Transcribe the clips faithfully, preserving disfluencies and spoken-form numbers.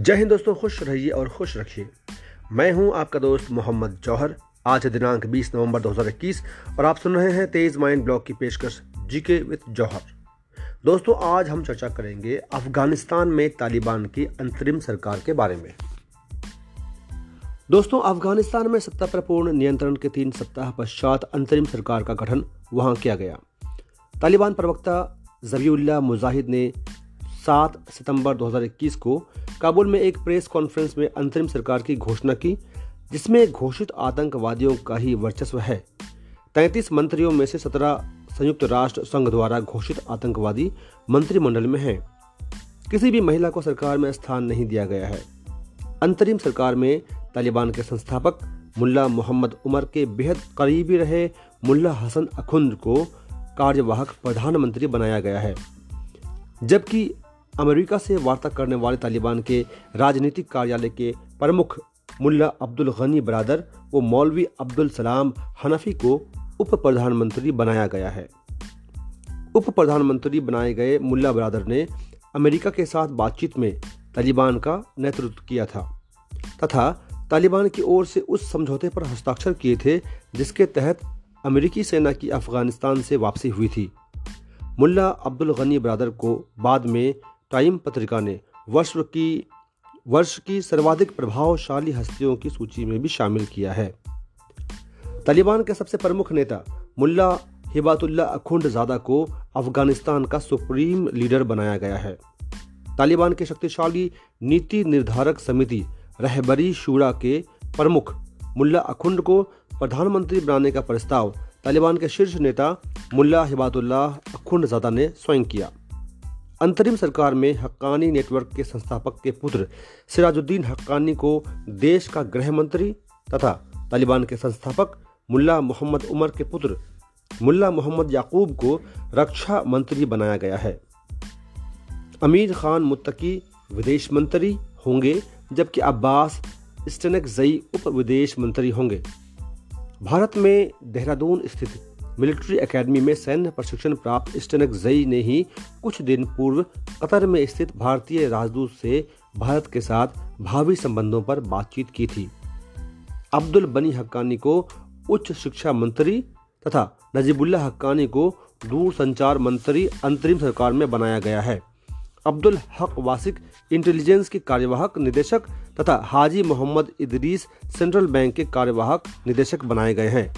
जय हिंद दोस्तों, खुश रहिए और खुश रखिए। मैं हूं आपका दोस्त मोहम्मद जौहर। आज है दिनांक बीस नवंबर दो हज़ार इक्कीस और आप सुन रहे हैं तेज माइंड ब्लॉग की पेशकश जीके विद जौहर। दोस्तों, आज हम चर्चा करेंगे अफगानिस्तान में तालिबान की अंतरिम सरकार के बारे में। दोस्तों, अफगानिस्तान में सत्ता पर पूर्ण नियंत्रण के तीन सप्ताह पश्चात अंतरिम सरकार का गठन वहां किया गया। तालिबान प्रवक्ता ज़बीहुल्लाह मुजाहिद ने सात सितंबर दो हज़ार इक्कीस को काबुल में एक प्रेस कॉन्फ्रेंस में अंतरिम सरकार की घोषणा की, जिसमें घोषित आतंकवादियों का ही वर्चस्व है। तैंतीस मंत्रियों में से सत्रह संयुक्त राष्ट्र संघ द्वारा घोषित आतंकवादी मंत्रिमंडल में हैं। किसी भी महिला को सरकार में स्थान नहीं दिया गया है। अंतरिम सरकार में तालिबान के संस्थापक मुल्ला मोहम्मद उमर के बेहद करीबी रहे मुल्ला हसन अखुंद को कार्यवाहक प्रधानमंत्री बनाया गया है, जबकि अमेरिका से वार्ता करने वाले तालिबान के राजनीतिक कार्यालय के प्रमुख मुल्ला अब्दुल गनी बरादर व मौलवी अब्दुल सलाम हनाफी को उप प्रधानमंत्री बनाया गया है। उप प्रधानमंत्री बनाए गए मुल्ला बरादर ने अमेरिका के साथ बातचीत में तालिबान का नेतृत्व किया था तथा तालिबान की ओर से उस समझौते पर हस्ताक्षर किए थे जिसके तहत अमेरिकी सेना की अफगानिस्तान से वापसी हुई थी। मुल्ला अब्दुल गनी बरादर को बाद में टाइम पत्रिका ने वर्ष की वर्ष की सर्वाधिक प्रभावशाली हस्तियों की सूची में भी शामिल किया है। तालिबान के सबसे प्रमुख नेता मुल्ला हिबातुल्लाह अखुंडज़ादा को अफगानिस्तान का सुप्रीम लीडर बनाया गया है। तालिबान के शक्तिशाली नीति निर्धारक समिति रहबरी शूरा के प्रमुख मुल्ला अखुंड को प्रधानमंत्री बनाने का प्रस्ताव तालिबान के शीर्ष नेता मुल्ला हिबातुल्लाह अखुंडज़ादा ने स्वयं किया। अंतरिम सरकार में हक्कानी नेटवर्क के संस्थापक के पुत्र सिराजुद्दीन हक्कानी को देश का गृह मंत्री तथा तालिबान के संस्थापक मुल्ला मोहम्मद उमर के पुत्र मुल्ला मोहम्मद याकूब को रक्षा मंत्री बनाया गया है। अमीर खान मुत्तकी विदेश मंत्री होंगे, जबकि अब्बास स्टैनिकज़ई उप विदेश मंत्री होंगे। भारत में देहरादून स्थित मिलिट्री एकेडमी में सैन्य प्रशिक्षण प्राप्त स्टैनिकज़ई ने ही कुछ दिन पूर्व कतर में स्थित भारतीय राजदूत से भारत के साथ भावी संबंधों पर बातचीत की थी। अब्दुल बनी हक्कानी को उच्च शिक्षा मंत्री तथा नजीबुल्लाह हक्कानी को दूरसंचार मंत्री अंतरिम सरकार में बनाया गया है। अब्दुल हक वासिक इंटेलिजेंस के कार्यवाहक निदेशक तथा हाजी मोहम्मद इदरीस सेंट्रल बैंक के कार्यवाहक निदेशक बनाए गए हैं।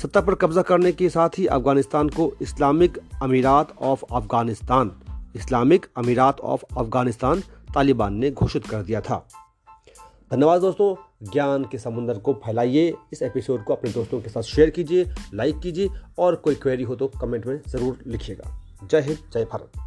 सत्ता पर कब्जा करने के साथ ही अफगानिस्तान को इस्लामिक अमीरात ऑफ अफगानिस्तान इस्लामिक अमीरात ऑफ अफगानिस्तान तालिबान ने घोषित कर दिया था। धन्यवाद दोस्तों। ज्ञान के समुद्र को फैलाइए। इस एपिसोड को अपने दोस्तों के साथ शेयर कीजिए, लाइक कीजिए और कोई क्वेरी हो तो कमेंट में ज़रूर लिखिएगा। जय हिंद, जय भारत।